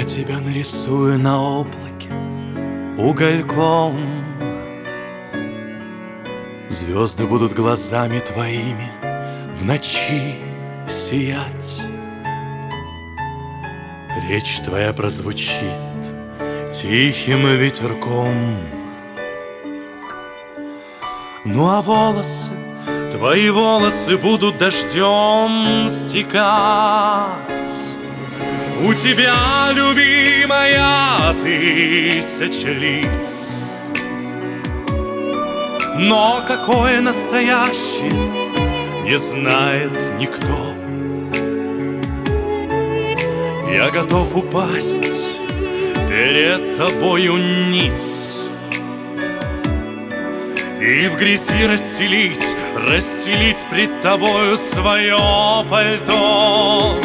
Я тебя нарисую на облаке угольком. Звезды будут глазами твоими в ночи сиять. Речь твоя прозвучит тихим ветерком. Ну а волосы, твои волосы будут дождем стекать. У тебя, любимая, 1000 лиц, но какое настоящее не знает никто. Я готов упасть перед тобою ниц и в грязи расстелить пред тобою свое пальто.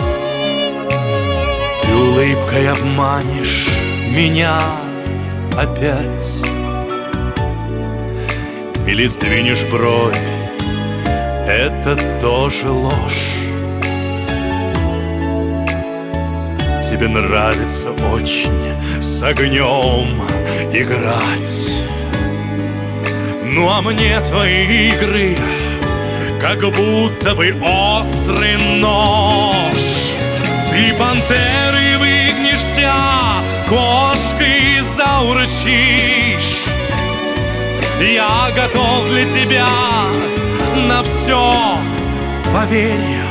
Ты улыбкой обманешь меня опять или сдвинешь бровь, это тоже ложь. Тебе нравится очень с огнем играть, ну а мне твои игры как будто бы острый нож. Ты пантерой выгнешься, кошкой заурчишь. Я готов для тебя на все, поверь.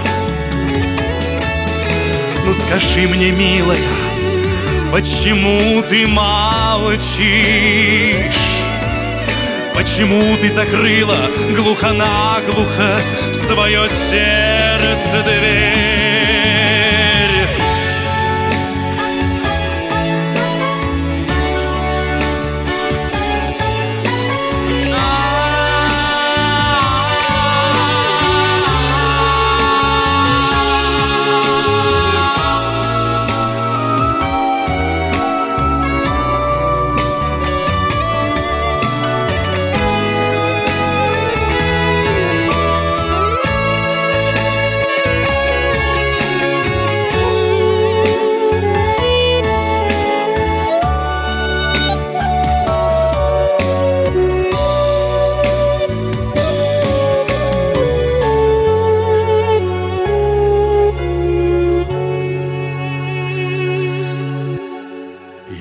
Ну скажи мне, милая, почему ты молчишь? Почему ты закрыла глухо-наглухо в свое сердце дверь?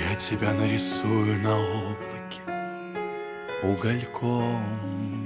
Я тебя нарисую на облаке угольком.